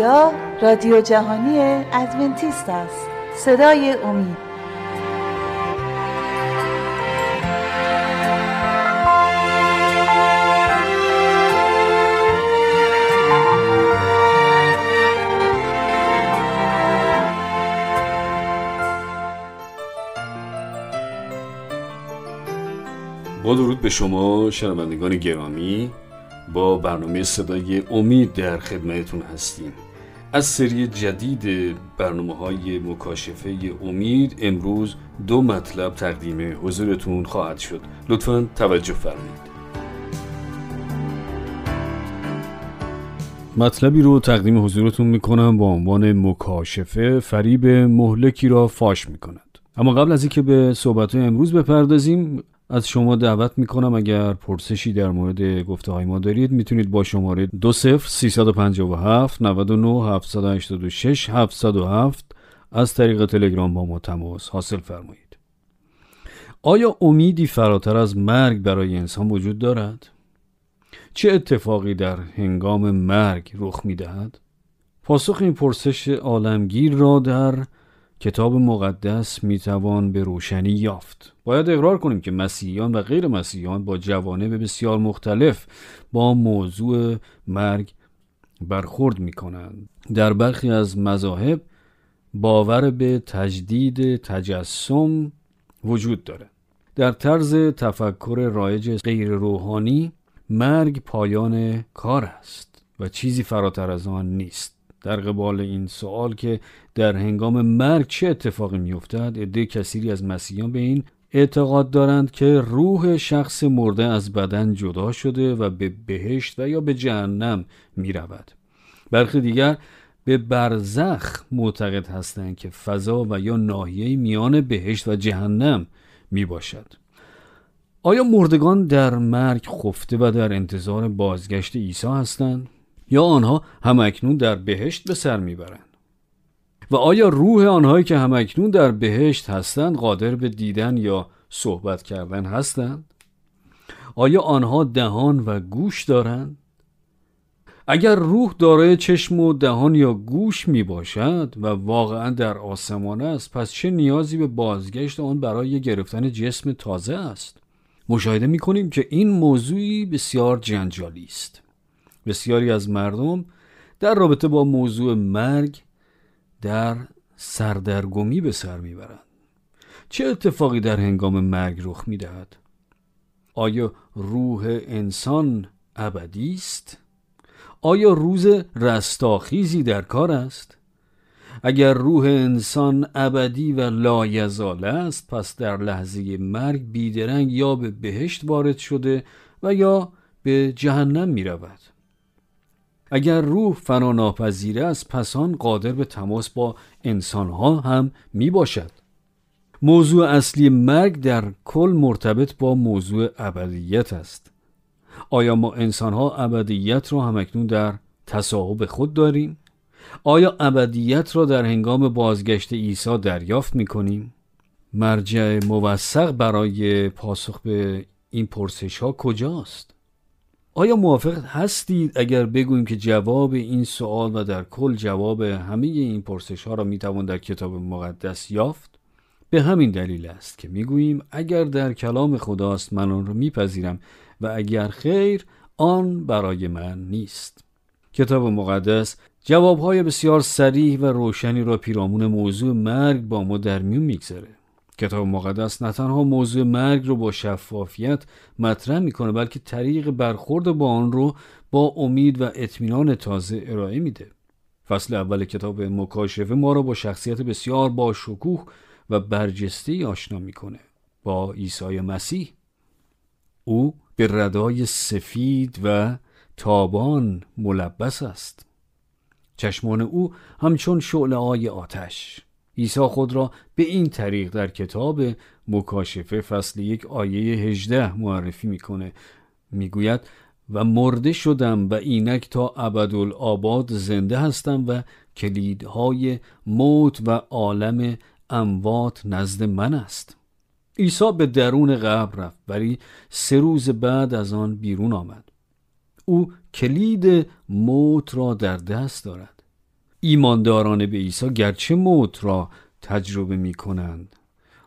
اینجا رادیو جهانی ادونتیست است، صدای امید. با درود به شما شنوندگان گرامی، با برنامه صدای امید در خدمتتون هستیم. از سری جدید برنامه‌های مکاشفه امید امروز 2 مطلب تقدیم حضورتون خواهد شد. لطفاً توجه فرمایید. مطلبی رو تقدیم حضورتون می‌کنم با عنوان مکاشفه فریب مهلکی را فاش می‌کند. اما قبل از اینکه به صحبت‌های امروز بپردازیم، از شما دعوت میکنم اگر پرسشی در مورد گفته های ما دارید میتونید با شماره 20 357 99 786 707 از طریق تلگرام با ما تماس حاصل فرمایید. آیا امیدی فراتر از مرگ برای انسان وجود دارد؟ چه اتفاقی در هنگام مرگ رخ میدهد؟ پاسخ این پرسش عالمگیر را در کتاب مقدس میتوان به روشنی یافت. باید اقرار کنیم که مسیحیان و غیر مسیحیان با جوانب بسیار مختلف با موضوع مرگ برخورد میکنند. در برخی از مذاهب باور به تجدید تجسم وجود دارد. در طرز تفکر رایج غیر روحانی مرگ پایان کار است و چیزی فراتر از آن نیست. در قبال این سوال که در هنگام مرگ چه اتفاقی میافتد، عده کثیری از مسیحیان به این اعتقاد دارند که روح شخص مرده از بدن جدا شده و به بهشت و یا به جهنم می رود. برخی دیگر به برزخ معتقد هستند که فضا و یا ناحیه میان بهشت و جهنم می باشد. آیا مردگان در مرگ خفته و در انتظار بازگشت عیسی هستند؟ یا آنها همکنون در بهشت به سر میبرند؟ و آیا روح آنهایی که همکنون در بهشت هستند قادر به دیدن یا صحبت کردن هستند؟ آیا آنها دهان و گوش دارند؟ اگر روح دارای چشم و دهان یا گوش میباشد و واقعا در آسمان است، پس چه نیازی به بازگشت آن برای گرفتن جسم تازه است؟ مشاهده میکنیم که این موضوعی بسیار جنجالی است. بسیاری از مردم در رابطه با موضوع مرگ در سردرگمی به سر میبرند. چه اتفاقی در هنگام مرگ رخ میدهد؟ آیا روح انسان ابدی است؟ آیا روز رستاخیزی در کار است؟ اگر روح انسان ابدی و لایزال است، پس در لحظه مرگ بیدرنگ یا به بهشت وارد شده و یا به جهنم میرود. اگر روح فراناپذیر است، پس آن قادر به تماس با انسانها هم می باشد. موضوع اصلی مرگ در کل مرتبط با موضوع ابدیت است. آیا ما انسانها ابدیت را همکنون در تصاحب خود داریم؟ آیا ابدیت را در هنگام بازگشت عیسی دریافت می کنیم؟ مرجع موثق برای پاسخ به این پرسش ها کجاست؟ آیا موافق هستید اگر بگوییم که جواب این سوال و در کل جواب همه این پرسش ها را میتوان در کتاب مقدس یافت؟ به همین دلیل است که میگوییم اگر در کلام خداست من آن را میپذیرم و اگر خیر آن برای من نیست. کتاب مقدس جواب های بسیار صریح و روشنی را پیرامون موضوع مرگ با ما در میون میگذاره. کتاب مقدس نه تنها موضوع مرگ رو با شفافیت مطرح میکنه، بلکه طریق برخورد با آن رو با امید و اطمینان تازه ارائه میده. فصل اول کتاب مکاشفه ما رو با شخصیت بسیار با شکوه و برجسته آشنا میکنه، با عیسی مسیح. او به ردای سفید و تابان ملبس است. چشمان او همچون شعله‌های آتش. عیسی خود را به این طریق در کتاب مکاشفه فصل 1 آیه 18 معرفی میکنه. میگوید و مرده شدم و اینک تا ابدالآباد زنده هستم و کلیدهای موت و عالم اموات نزد من است. عیسی به درون قبر رفت، ولی 3 روز بعد از آن بیرون آمد. او کلید موت را در دست دارد. ایمانداران به عیسی گرچه موت را تجربه می کنند،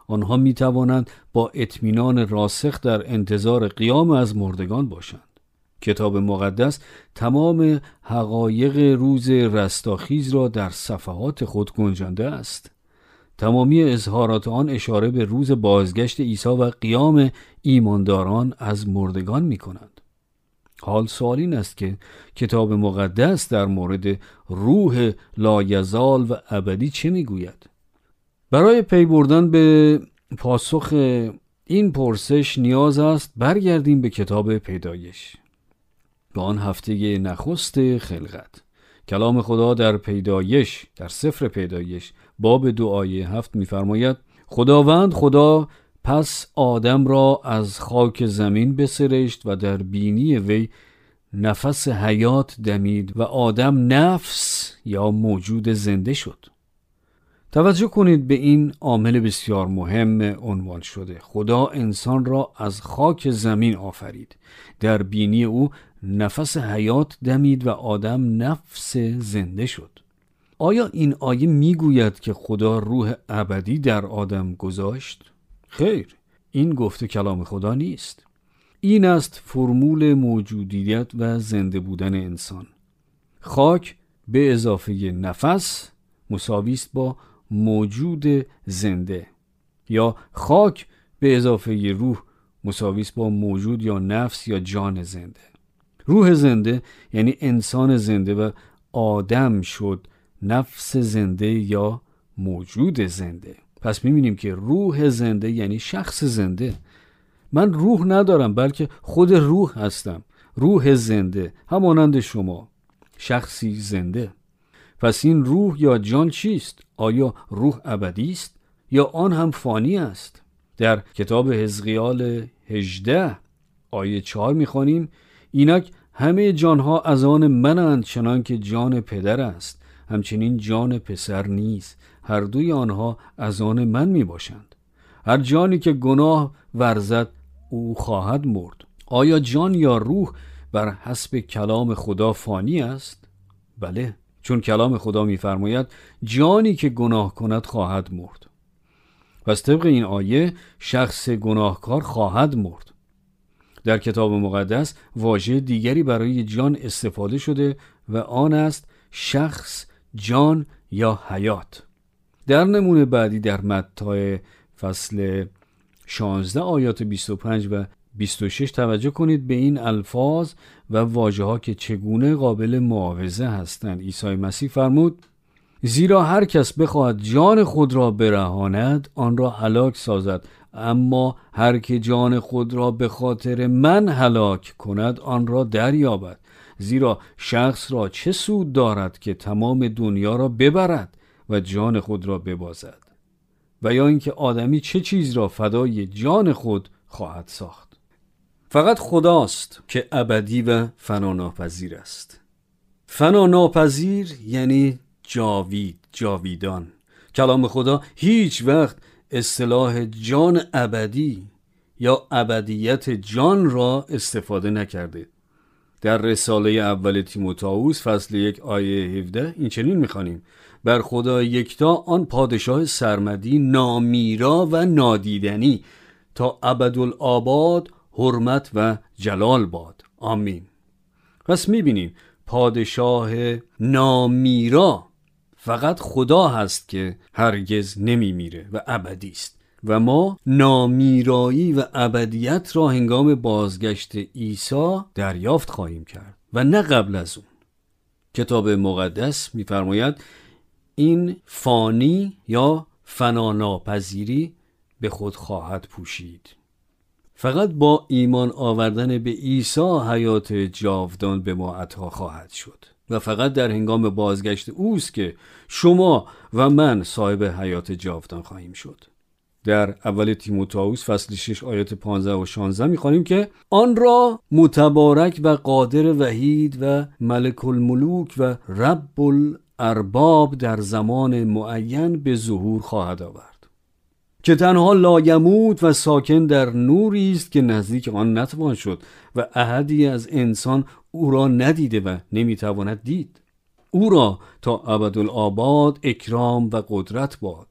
آنها می توانند با اطمینان راسخ در انتظار قیام از مردگان باشند. کتاب مقدس تمام حقایق روز رستاخیز را در صفحات خود گنجانده است. تمامی اظهارات آن اشاره به روز بازگشت عیسی و قیام ایمانداران از مردگان می کنند. حال سوال این است که کتاب مقدس در مورد روح لایزال و ابدی چه می گوید؟ برای پی بردن به پاسخ این پرسش نیاز است برگردیم به کتاب پیدایش، به آن هفته نخست خلقت. کلام خدا در پیدایش، در سفر پیدایش باب 2 آیه 7 می‌فرماید: خداوند خدا پس آدم را از خاک زمین بسرشت و در بینی وی نفس حیات دمید و آدم نفس یا موجود زنده شد. توجه کنید به این عامل بسیار مهم عنوان شده. خدا انسان را از خاک زمین آفرید، در بینی او نفس حیات دمید و آدم نفس زنده شد. آیا این آیه میگوید که خدا روح ابدی در آدم گذاشت؟ خیر، این گفته کلام خدا نیست. این است فرمول موجودیت و زنده بودن انسان. خاک به اضافه نفس مساوی است با موجود زنده، یا خاک به اضافه روح مساوی است با موجود یا نفس یا جان زنده. روح زنده یعنی انسان زنده و آدم شد نفس زنده یا موجود زنده. پس می‌بینیم که روح زنده یعنی شخص زنده. من روح ندارم بلکه خود روح هستم، روح زنده، همانند شما، شخصی زنده. پس این روح یا جان چیست؟ آیا روح ابدی است یا آن هم فانی است؟ در کتاب حزقیال 18 آیه 4 می‌خوانیم: اینک همه جانها از آن منند چنان که جان پدر است، همچنین جان پسر نیز، هر دوی آنها از آن من می باشند. هر جانی که گناه ورزد او خواهد مرد. آیا جان یا روح بر حسب کلام خدا فانی است؟ بله، چون کلام خدا می‌فرماید جانی که گناه کند خواهد مرد. پس طبق این آیه شخص گناهکار خواهد مرد. در کتاب مقدس واژه دیگری برای جان استفاده شده و آن است شخص، جان یا حیات. در نمونه بعدی در متی فصل 16 آیات 25 و 26 توجه کنید به این الفاظ و واژه ها که چگونه قابل معاوضه هستند. عیسی مسیح فرمود: زیرا هر کس بخواهد جان خود را برهاند آن را هلاک سازد، اما هر که جان خود را به خاطر من هلاک کند آن را دریابد. زیرا شخص را چه سود دارد که تمام دنیا را ببرد و جان خود را ببازد؟ و یا اینکه آدمی چه چیز را فدای جان خود خواهد ساخت؟ فقط خداست که ابدی و فناناپذیر است. فناناپذیر یعنی جاوید، جاویدان. کلام خدا هیچ وقت اصطلاح جان ابدی یا ابدیت جان را استفاده نکرده. در رساله اول تیموتائوس فصل 1 آیه 17 این چنین می‌خوانیم: بر خدا یکتا آن پادشاه سرمدی، نامیرا و نادیدنی، تا ابدالآباد حرمت و جلال باد. آمین. پس می‌بینیم پادشاه نامیرا فقط خدا هست که هرگز نمیمیره و ابدی است، و ما نامیرایی و ابدیت را هنگام بازگشت عیسی دریافت خواهیم کرد و نه قبل از اون. کتاب مقدس می‌فرماید این فانی یا فناناپذیری به خود خواهد پوشید. فقط با ایمان آوردن به عیسی حیات جاودان به ما عطا خواهد شد و فقط در هنگام بازگشت اوست که شما و من صاحب حیات جاودان خواهیم شد. در اول تیموتائوس فصل 6 آیات 15 و 16 می‌خوانیم که آن را متبارک و قادر وحید و ملک الملوک و رب الارباب در زمان معین به ظهور خواهد آورد، که تنها لایموت و ساکن در نوری است که نزدیک آن نتوان شد و احدی از انسان او را ندیده و نمیتواند دید. او را تا ابدالآباد اکرام و قدرت باد.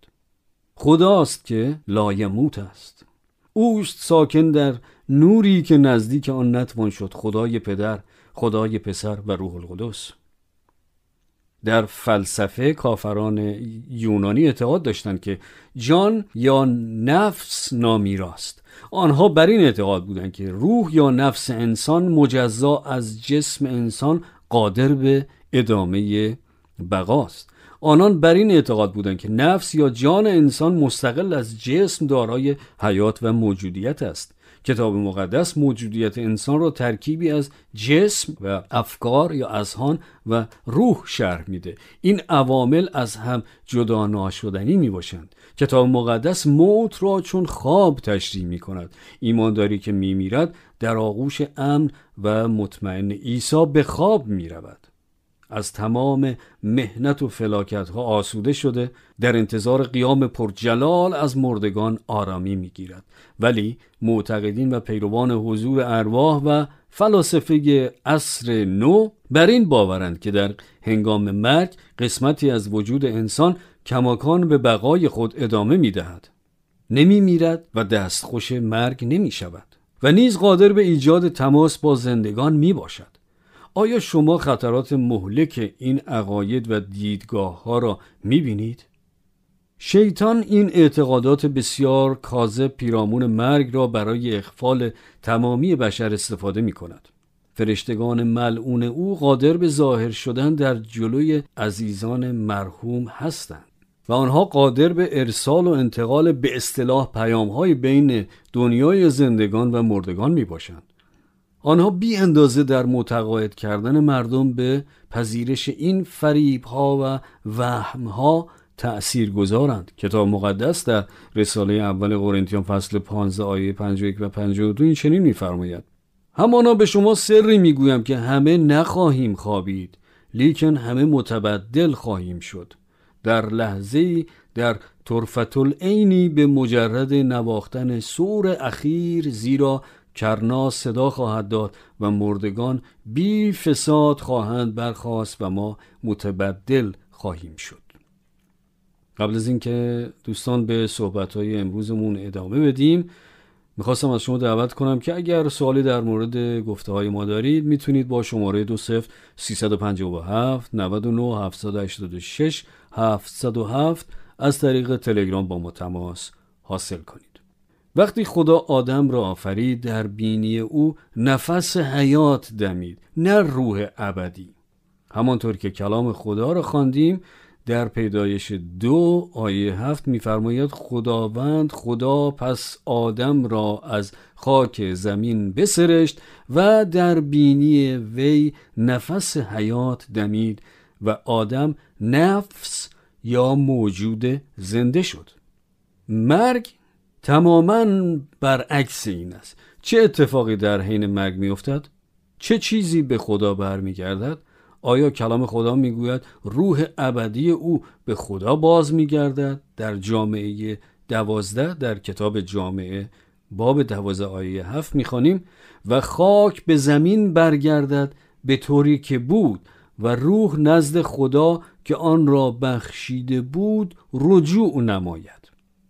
خداست که لایموت است. اوست ساکن در نوری که نزدیک آن نتوان شد، خدای پدر، خدای پسر و روح القدس. در فلسفه کافران یونانی اعتقاد داشتند که جان یا نفس نامیراست. آنها بر این اعتقاد بودند که روح یا نفس انسان مجزا از جسم انسان قادر به ادامه بقاست. آنان بر این اعتقاد بودند که نفس یا جان انسان مستقل از جسم دارای حیات و موجودیت است. کتاب مقدس موجودیت انسان را ترکیبی از جسم و افکار یا اذهان و روح شرح میده. این عوامل از هم جدا ناشدنی میباشند. کتاب مقدس موت را چون خواب تشریح میکند. ایمانداری که میمیرد در آغوش امن و مطمئن عیسی به خواب میرود. از تمام مهنت و فلاکت‌ها آسوده شده، در انتظار قیام پرجلال از مردگان آرامی می‌گیرد. ولی معتقدین و پیروان حضور ارواح و فلاسفه عصر نو بر این باورند که در هنگام مرگ قسمتی از وجود انسان کماکان به بقای خود ادامه می‌دهد. نمی‌میرد و دستخوش مرگ نمی‌شود و نیز قادر به ایجاد تماس با زندگان می‌باشد. آیا شما خطرات مهلک این عقاید و دیدگاه ها را میبینید؟ شیطان این اعتقادات بسیار کاذب پیرامون مرگ را برای اغفال تمامی بشر استفاده میکند. فرشتگان ملعون او قادر به ظاهر شدن در جلوی عزیزان مرحوم هستند و آنها قادر به ارسال و انتقال به اصطلاح پیام های بین دنیای زندگان و مردگان میباشند. آنها بی اندازه در متقاعد کردن مردم به پذیرش این فریب‌ها و وهم‌ها تأثیر گذارند. کتاب مقدس در رساله اول قرنتیان فصل 15 آیه 51 و 52 این چنین می‌فرماید: همانا به شما سری می‌گویم که همه نخواهیم خوابید، لیکن همه متبدل خواهیم شد. در لحظه‌ای، در طرفت‌العینی، به مجرد نواختن سور اخیر، زیرا کرنا صدا خواهد داد و مردگان بی فساد خواهند برخاست و ما متبدل خواهیم شد. قبل از اینکه دوستان به صحبت‌های امروزمون ادامه بدیم، میخواستم از شما دعوت کنم که اگر سوالی در مورد گفته‌های ما دارید، میتونید با شماره 20 357 99 786 707 از طریق تلگرام با ما تماس حاصل کنید. وقتی خدا آدم را آفرید، در بینی او نفس حیات دمید، نه روح ابدی. همانطور که کلام خدا را خواندیم، در پیدایش 2 آیه 7 می‌فرماید: خداوند خدا پس آدم را از خاک زمین بسرشت و در بینی وی نفس حیات دمید و آدم نفس یا موجود زنده شد. مرگ تماماً برعکس این است. چه اتفاقی در حین مرگ می‌افتد؟ چه چیزی به خدا برمیگردد؟ آیا کلام خدا می‌گوید روح ابدی او به خدا باز می‌گردد؟ در جامعه 12 در کتاب جامعه باب 12 آیه 7 می‌خوانیم: و خاک به زمین برگردد به طوری که بود و روح نزد خدا که آن را بخشیده بود رجوع نماید.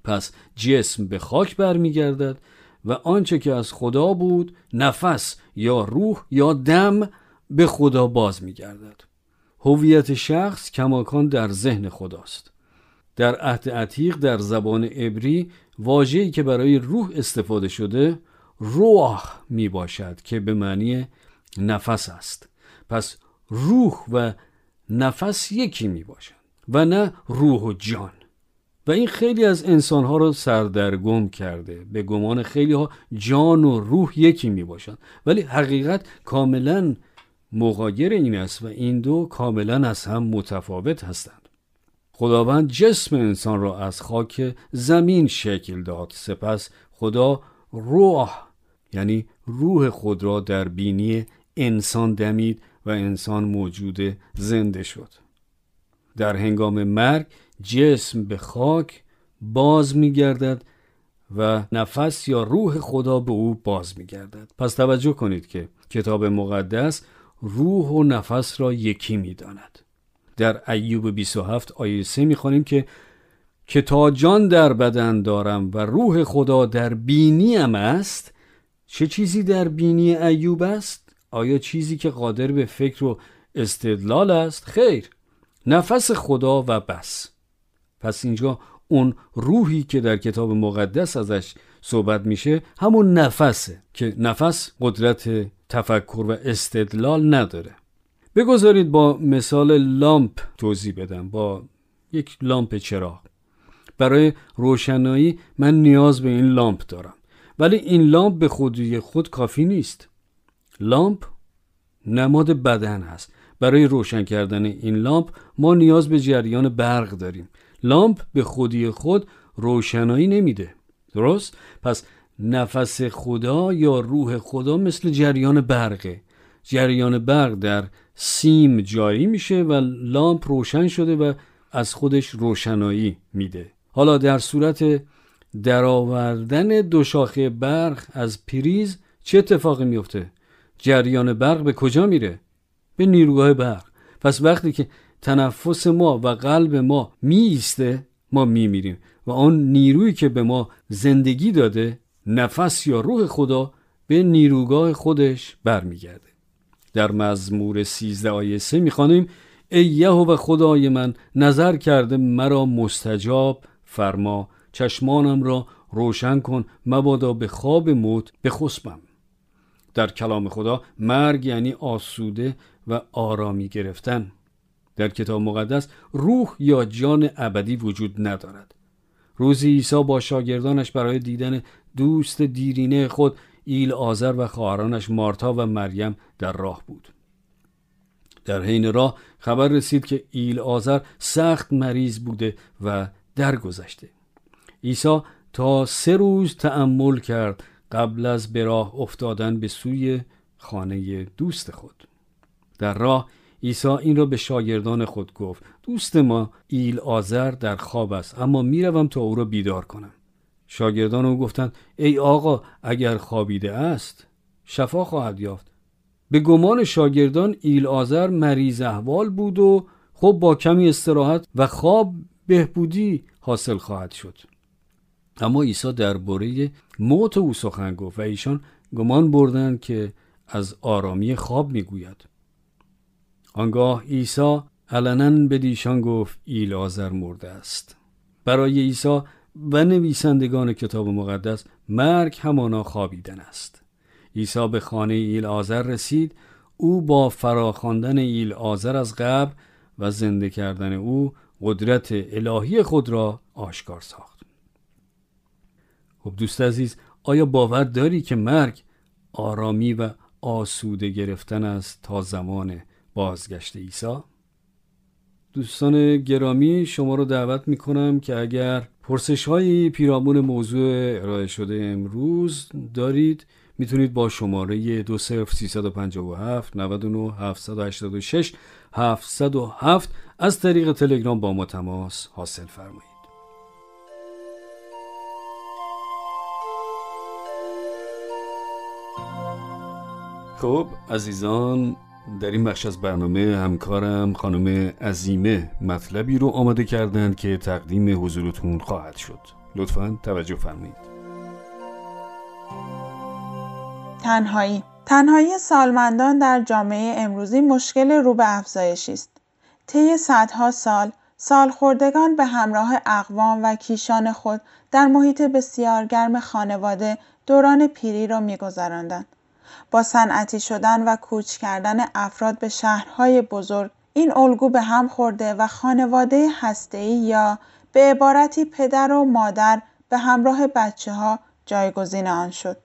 پس جسم به خاک برمیگردد و آنچه که از خدا بود، نفس یا روح یا دم، به خدا باز میگردد. هویت شخص کماکان در ذهن خداست. در عهد عتیق در زبان عبری واژه‌ای که برای روح استفاده شده روح میباشد که به معنی نفس است. پس روح و نفس یکی میباشند و نه روح و جان. و این خیلی از انسانها را سردرگم کرده. به گمان خیلی ها جان و روح یکی می باشند، ولی حقیقت کاملا مغایر این است و این دو کاملا از هم متفاوت هستند. خداوند جسم انسان را از خاک زمین شکل داد، سپس خدا روح یعنی روح خود را در بینی انسان دمید و انسان موجود زنده شد. در هنگام مرگ جسم به خاک باز می‌گردد و نفس یا روح خدا به او باز می‌گردد. پس توجه کنید که کتاب مقدس روح و نفس را یکی می‌داند. در ایوب 27 آیه 3 می‌خوانیم که تا جان در بدن دارم و روح خدا در بینیم است. چه چیزی در بینی ایوب است؟ آیا چیزی که قادر به فکر و استدلال است؟ خیر، نفس خدا و بس. پس اینجا اون روحی که در کتاب مقدس ازش صحبت میشه همون نفسه که نفس قدرت تفکر و استدلال نداره. بگذارید با مثال لامپ توضیح بدم، با یک لامپ چراغ. برای روشنایی من نیاز به این لامپ دارم، ولی این لامپ به خودی خود کافی نیست. لامپ نماد بدن هست. برای روشن کردن این لامپ ما نیاز به جریان برق داریم. لامپ به خودی خود روشنایی نمیده، درست؟ پس نفس خدا یا روح خدا مثل جریان برقه. جریان برق در سیم جاری میشه و لامپ روشن شده و از خودش روشنایی میده. حالا در صورت درآوردن دو شاخه برق از پریز چه اتفاقی میفته؟ جریان برق به کجا میره؟ به نیروگاه برق. پس وقتی که تنفس ما و قلب ما میایسته، ما میمیریم و آن نیرویی که به ما زندگی داده، نفس یا روح خدا، به نیروگاه خودش برمیگرده. در مزمور 13 آیه 3 میخوانیم: ای یهوه خدای من، نظر کرده مرا مستجاب فرما، چشمانم را روشن کن، مبادا به خواب موت بخسبم. در کلام خدا مرگ یعنی آسوده و آرامی گرفتن. در کتاب مقدس روح یا جان ابدی وجود ندارد. روزی عیسی با شاگردانش برای دیدن دوست دیرینه خود ایل آزر و خواهرانش مارتا و مریم در راه بود. در حین راه خبر رسید که ایل آزر سخت مریض بوده و درگذشته. عیسی تا 3 روز تأمل کرد قبل از به راه افتادن به سوی خانه دوست خود. در راه عیسی این را به شاگردان خود گفت: دوست ما ایل آزر در خواب است، اما میروم تا او را بیدار کنم. شاگردان او گفتند: ای آقا، اگر خوابیده است شفا خواهد یافت. به گمان شاگردان ایل آزر مریض احوال بود و خب با کمی استراحت و خواب بهبودی حاصل خواهد شد. اما عیسی درباره موت او سخن گفت و ایشان گمان بردند که از آرامی خواب میگوید. آنگاه عیسی علنا به ایشان گفت: ایل آزر مرده است. برای عیسی و نویسندگان کتاب مقدس مرگ همانا خوابیدن است. عیسی به خانه ایل آزر رسید. او با فراخواندن ایل آزر از قبر و زنده کردن او قدرت الهی خود را آشکار ساخت. خب دوست عزیز، آیا باور داری که مرگ آرامی و آسوده گرفتن است تا زمان بازگشت عیسی؟ دوستان گرامی، شما رو دعوت میکنم که اگر پرسش‌های پیرامون موضوع ارائه شده امروز دارید، میتونید با شماره 20357 99 786 707 از طریق تلگرام با ما تماس حاصل فرمایید. خب عزیزان، در این بخش از برنامه همکارم خانم عظیمه مطلبی رو آماده کردند که تقدیم حضورتون خواهد شد. لطفاً توجه فرمایید. تنهایی سالمندان در جامعه امروزی مشکل رو به افزایشی است. طی صدها سال، سالخوردگان به همراه اقوام و کیشان خود در محیط بسیار گرم خانواده دوران پیری را می‌گذراندند. با صنعتی شدن و کوچ کردن افراد به شهرهای بزرگ، این الگو به هم خورده و خانواده هسته‌ای یا به عبارتی پدر و مادر به همراه بچه‌ها جایگزین آن شد.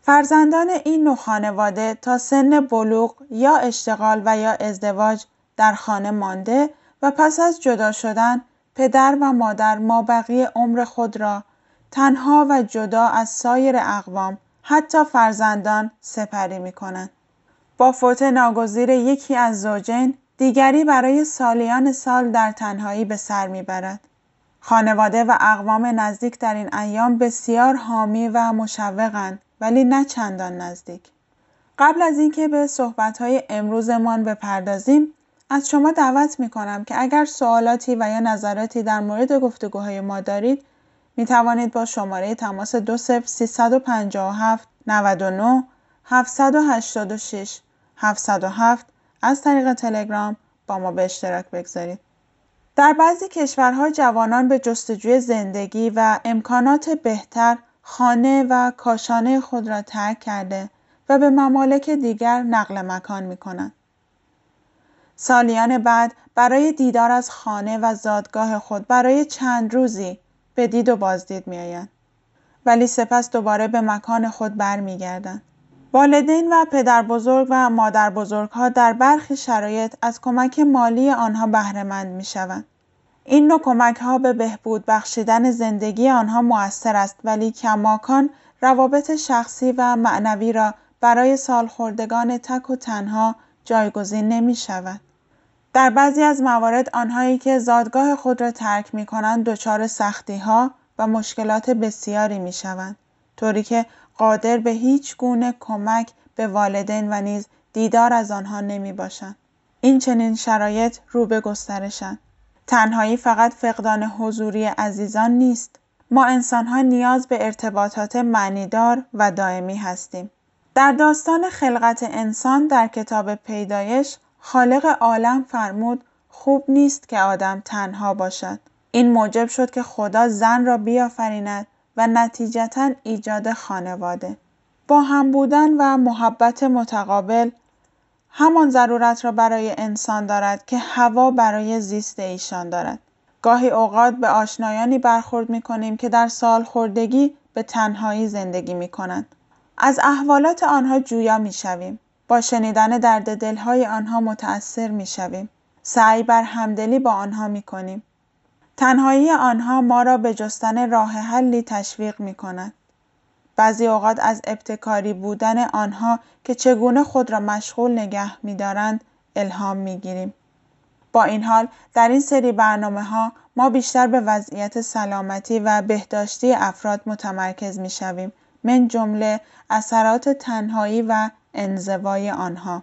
فرزندان این نوع خانواده تا سن بلوغ یا اشتغال و یا ازدواج در خانه مانده و پس از جدا شدن پدر و مادر مابقی عمر خود را تنها و جدا از سایر اقوام، حتی فرزندان، سپری می کنند. با فوت ناگزیر یکی از زوجین، دیگری برای سالیان سال در تنهایی به سر می برد. خانواده و اقوام نزدیک در این ایام بسیار حامی و مشوقند، ولی نه چندان نزدیک. قبل از اینکه به صحبت‌های امروزمان بپردازیم، از شما دعوت می‌کنم که اگر سوالاتی و یا نظراتی در مورد گفتگوهای ما دارید، می‌توانید با شماره تماس 20357 99 786 707 از طریق تلگرام با ما به اشتراک بگذارید. در بعضی کشورها جوانان به جستجوی زندگی و امکانات بهتر خانه و کاشانه خود را ترک کرده و به ممالک دیگر نقل مکان می‌کنند. سالیان بعد برای دیدار از خانه و زادگاه خود برای چند روزی به دید و بازدید می‌آیند، ولی سپس دوباره به مکان خود برمیگردند. والدین و پدر بزرگ و مادر بزرگ ها در برخی شرایط از کمک مالی آنها بهره‌مند می‌شوند. این نوع کمک ها به بهبود بخشیدن زندگی آنها مؤثر است، ولی کماکان روابط شخصی و معنوی را برای سالخوردگان تک و تنها جایگزین نمی‌شود. در بعضی از موارد آنهایی که زادگاه خود را ترک می‌کنند دچار سختی‌ها و مشکلات بسیاری می‌شوند، طوری که قادر به هیچ گونه کمک به والدین و نیز دیدار از آنها نمی‌باشند. این چنین شرایط رو به گسترش‌اند. تنهایی فقط فقدان حضوری عزیزان نیست. ما انسان‌ها نیاز به ارتباطات معنیدار و دائمی هستیم. در داستان خلقت انسان در کتاب پیدایش، خالق عالم فرمود خوب نیست که آدم تنها باشد. این موجب شد که خدا زن را بیافریند و نتیجتاً ایجاد خانواده. با هم بودن و محبت متقابل همان ضرورت را برای انسان دارد که هوا برای زیست ایشان دارد. گاهی اوقات به آشنایانی برخورد می‌کنیم که در سالخوردگی به تنهایی زندگی می‌کنند. از احوالات آنها جویا می‌شویم. با شنیدن درد دل‌های آنها متأثر می‌شویم. سعی بر همدلی با آنها می‌کنیم. تنهایی آنها ما را به جستن راه حلی تشویق می‌کند. بعضی اوقات از ابتکاری بودن آنها که چگونه خود را مشغول نگه می‌دارند الهام می‌گیریم. با این حال در این سری برنامه‌ها ما بیشتر به وضعیت سلامتی و بهداشتی افراد متمرکز می‌شویم، من جمله اثرات تنهایی و انزوای آنها.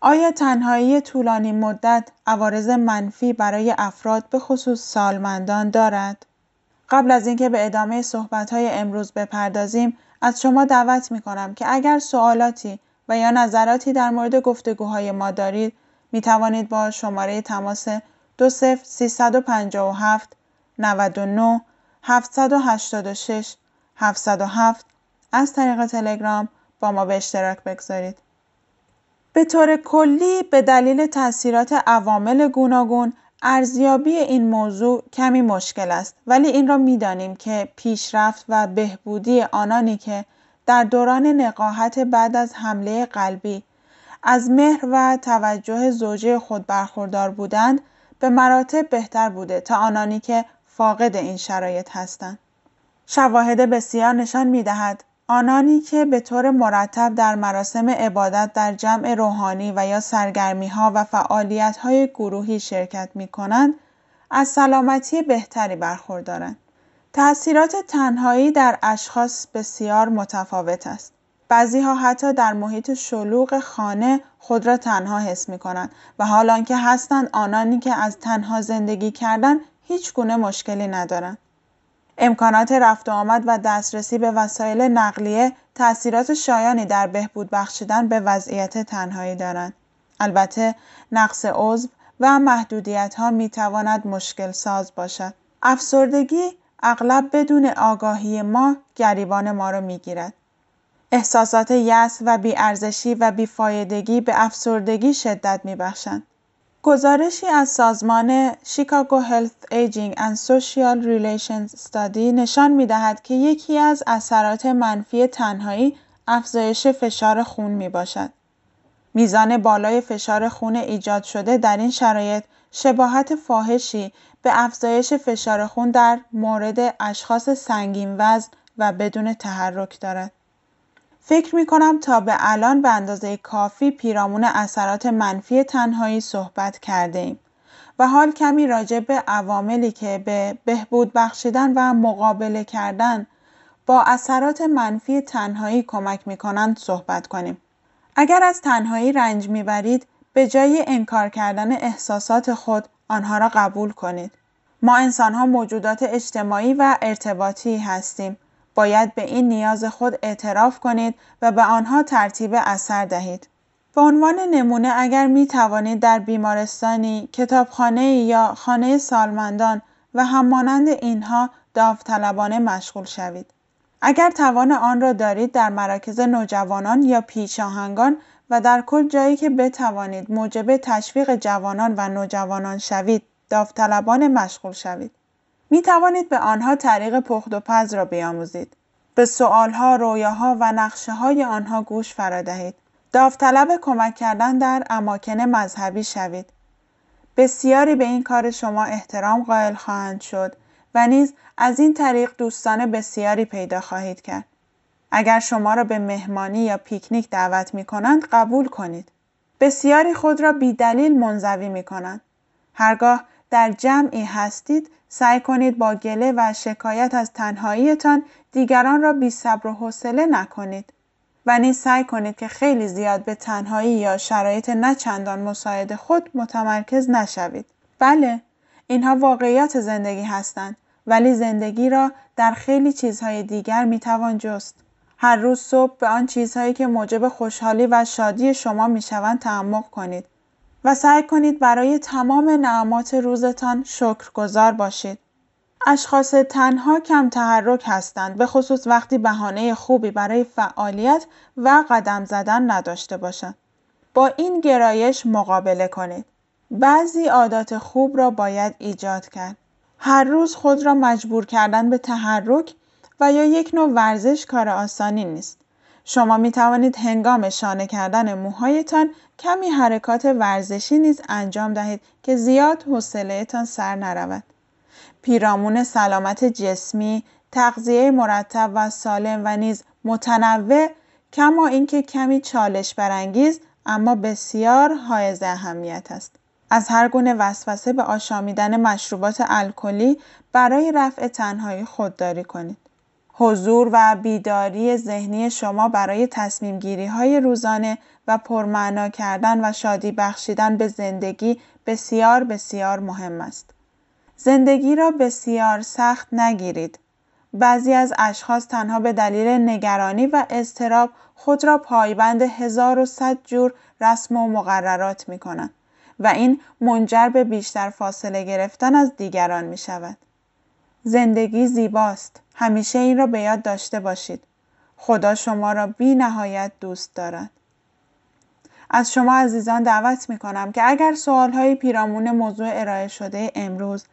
آیا تنهایی طولانی مدت عوارض منفی برای افراد به خصوص سالمندان دارد؟ قبل از اینکه به ادامه صحبت‌های امروز بپردازیم، از شما دعوت می‌کنم که اگر سوالاتی و یا نظراتی در مورد گفتگوهای ما دارید، می‌توانید با شماره تماس 20357 99 786 707 از طریق تلگرام با ما به اشتراک بگذارید. به طور کلی به دلیل تأثیرات عوامل گوناگون ارزیابی این موضوع کمی مشکل است، ولی این را می‌دانیم که پیشرفت و بهبودی آنانی که در دوران نقاهت بعد از حمله قلبی از مهر و توجه زوجه خود برخوردار بودند به مراتب بهتر بوده تا آنانی که فاقد این شرایط هستند. شواهد بسیار نشان می‌دهد آنانی که به طور مرتب در مراسم عبادت در جمع روحانی و یا سرگرمی‌ها و فعالیت‌های گروهی شرکت می‌کنند از سلامتی بهتری برخوردارند. تأثیرات تنهایی در اشخاص بسیار متفاوت است. بعضی‌ها حتی در محیط شلوغ خانه خود را تنها حس می‌کنند و حال آنکه هستند آنانی که از تنها زندگی کردن هیچ گونه مشکلی ندارند. امکانات رفت و آمد و دسترسی به وسایل نقلیه تأثیرات شایانی در بهبود بخشیدن به وضعیت تنهایی دارند. البته نقص عضو و محدودیت‌ها می‌تواند مشکل ساز باشد. افسردگی اغلب بدون آگاهی ما گریبان ما را می‌گیرد. احساسات یأس و بی‌ارزشی و بی‌فایدگی به افسردگی شدت می‌بخشند. گزارشی از سازمان شیکاگو هلت ایجینگ اند سوشیال ریلیشنز استادی نشان می‌دهد که یکی از اثرات منفی تنهایی افزایش فشار خون میباشد. میزان بالای فشار خون ایجاد شده در این شرایط شباهت فاحشی به افزایش فشار خون در مورد اشخاص سنگین وزن و بدون تحرک دارد. فکر می‌کنم تا به الان به اندازه کافی پیرامون اثرات منفی تنهایی صحبت کرده‌ایم و حال کمی راجع به عواملی که به بهبود بخشیدن و مقابله کردن با اثرات منفی تنهایی کمک می‌کنند صحبت کنیم. اگر از تنهایی رنج می‌برید، به جای انکار کردن احساسات خود آنها را قبول کنید. ما انسان‌ها موجودات اجتماعی و ارتباطی هستیم. باید به این نیاز خود اعتراف کنید و به آنها ترتیب اثر دهید. به عنوان نمونه اگر می توانید در بیمارستانی، کتابخانه یا خانه سالمندان و همانند اینها داوطلبانه مشغول شوید. اگر توان آن را دارید در مراکز نوجوانان یا پیشاهنگان و در کل جایی که بتوانید موجب تشویق جوانان و نوجوانان شوید، داوطلبانه مشغول شوید. می توانید به آنها طریق پخت و پز را بیاموزید. به سؤالها، رویاها و نقشه های آنها گوش فرا دهید. داوطلب کمک کردن در اماکن مذهبی شوید. بسیاری به این کار شما احترام قائل خواهند شد و نیز از این طریق دوستان بسیاری پیدا خواهید کرد. اگر شما را به مهمانی یا پیکنیک دعوت می کنند قبول کنید. بسیاری خود را بی دلیل منزوی می کنند. هرگاه در جمعی هستید سعی کنید با گله و شکایت از تنهاییتان دیگران را بی صبر و حوصله نکنید و نیز سعی کنید که خیلی زیاد به تنهایی یا شرایط نه چندان مساعد خود متمرکز نشوید. بله، اینها واقعیات زندگی هستند، ولی زندگی را در خیلی چیزهای دیگر میتوان جست. هر روز صبح به آن چیزهایی که موجب خوشحالی و شادی شما میشوند تعمق کنید و سعی کنید برای تمام نعمات روزتان شکرگزار باشید. اشخاص تنها کم تحرک هستند، به خصوص وقتی بهانه خوبی برای فعالیت و قدم زدن نداشته باشند. با این گرایش مقابله کنید. بعضی عادات خوب را باید ایجاد کرد. هر روز خود را مجبور کردن به تحرک و یا یک نوع ورزش کار آسانی نیست. شما می توانید هنگام شانه کردن موهایتان کمی حرکات ورزشی نیز انجام دهید که زیاد حوصله‌تان سر نرود. پیرامون سلامت جسمی، تغذیه مرتب و سالم و نیز متنوع، کما اینکه کمی چالش برانگیز اما بسیار حائز اهمیت است. از هر گونه وسوسه به آشامیدن مشروبات الکلی برای رفع تنهایی خودداری کنید. حضور و بیداری ذهنی شما برای تصمیم گیری های روزانه و پرمعنا کردن و شادی بخشیدن به زندگی بسیار بسیار مهم است. زندگی را بسیار سخت نگیرید. بعضی از اشخاص تنها به دلیل نگرانی و اضطراب خود را پایبند 1100 جور رسم و مقررات می کنند و این منجر به بیشتر فاصله گرفتن از دیگران می شود. زندگی زیباست. همیشه این را به یاد داشته باشید. خدا شما را بی نهایت دوست دارد. از شما عزیزان دعوت می کنم که اگر سوال‌های پیرامون موضوع ارائه شده امروز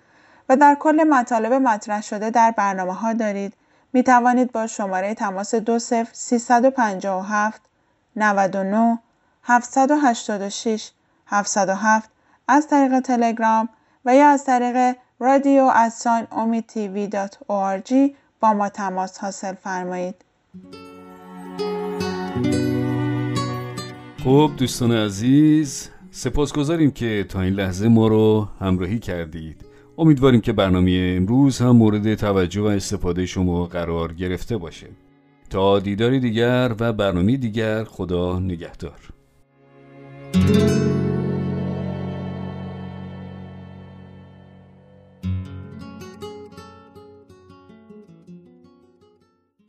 و در کل مطالب مطرح شده در برنامه ها دارید، می توانید با شماره تماس 20 357 99 786 707 از طریق تلگرام و یا از طریق radio@omittv.org با ما تماس حاصل فرمایید. خب دوستان عزیز، سپاسگزاریم که تا این لحظه ما رو همراهی کردید. امیدواریم که برنامه امروز هم مورد توجه و استفاده شما قرار گرفته باشه. تا دیداری دیگر و برنامه دیگر، خدا نگهدار.